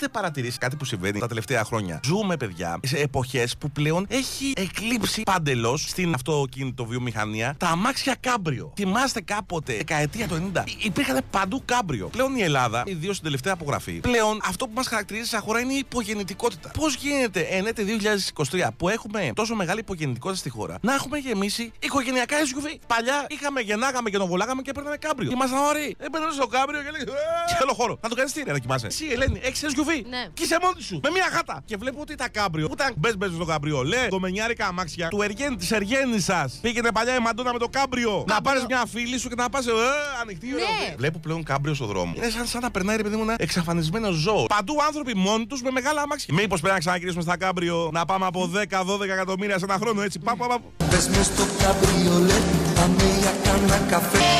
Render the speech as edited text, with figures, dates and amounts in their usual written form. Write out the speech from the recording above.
έχετε παρατηρήσει κάτι που συμβαίνει τα τελευταία χρόνια? Ζούμε, παιδιά, σε εποχές που πλέον έχει εκλείψει παντελώς στην αυτοκίνητο βιομηχανία τα αμάξια κάμπριο. Θυμάστε κάποτε, δεκαετία του 90, υπήρχαν παντού κάμπριο. Πλέον η Ελλάδα, ιδίως στην τελευταία απογραφή, πλέον αυτό που μας χαρακτηρίζει σαν χώρα είναι η υπογεννητικότητα. Πώς γίνεται εν έτη 2023 που έχουμε τόσο μεγάλη υπογεννητικότητα στη χώρα να έχουμε γεμίσει οικογενειακά SUV? Παλιά είχαμε, γεννάγαμε και τον βολάγαμε και παίρναμε κάμπριο. Ήμασταν ωραίοι. Έπαιρνε στο κάμπριο και λέει θέλω χώρο. Να το κάνει τι, να κοιμάσαι. Εσύ, Ελένη, έχει SUV. Ναι. Και είσαι μόνη σου με μια γάτα. Και βλέπω ότι τα κάμπριο, που ήταν μπες στο κάμπριο, λέει κομμενιάρικα αμάξια του εργέννη σα. Πήγαινε παλιά η Μαντώνα με το κάμπριο. Να πάρει μια φίλη σου και να πα ανοιχτή η ώρα. Ναι. Βλέπω πλέον κάμπριο στο δρόμο. Είναι σαν να περνάει, ρε παιδί μου, ένα εξαφανισμένο ζώο. Παντού άνθρωποι μόνοι του με μεγάλα αμάξια. Μήπως πρέπει να ξαναγυρίσουμε στα κάμπριο, να πάμε από 10-12 εκατομμύρια σε ένα χρόνο έτσι. Πάμε. Πες μου στο κάμπριο, λέει, πάμε για κάνα καφέ.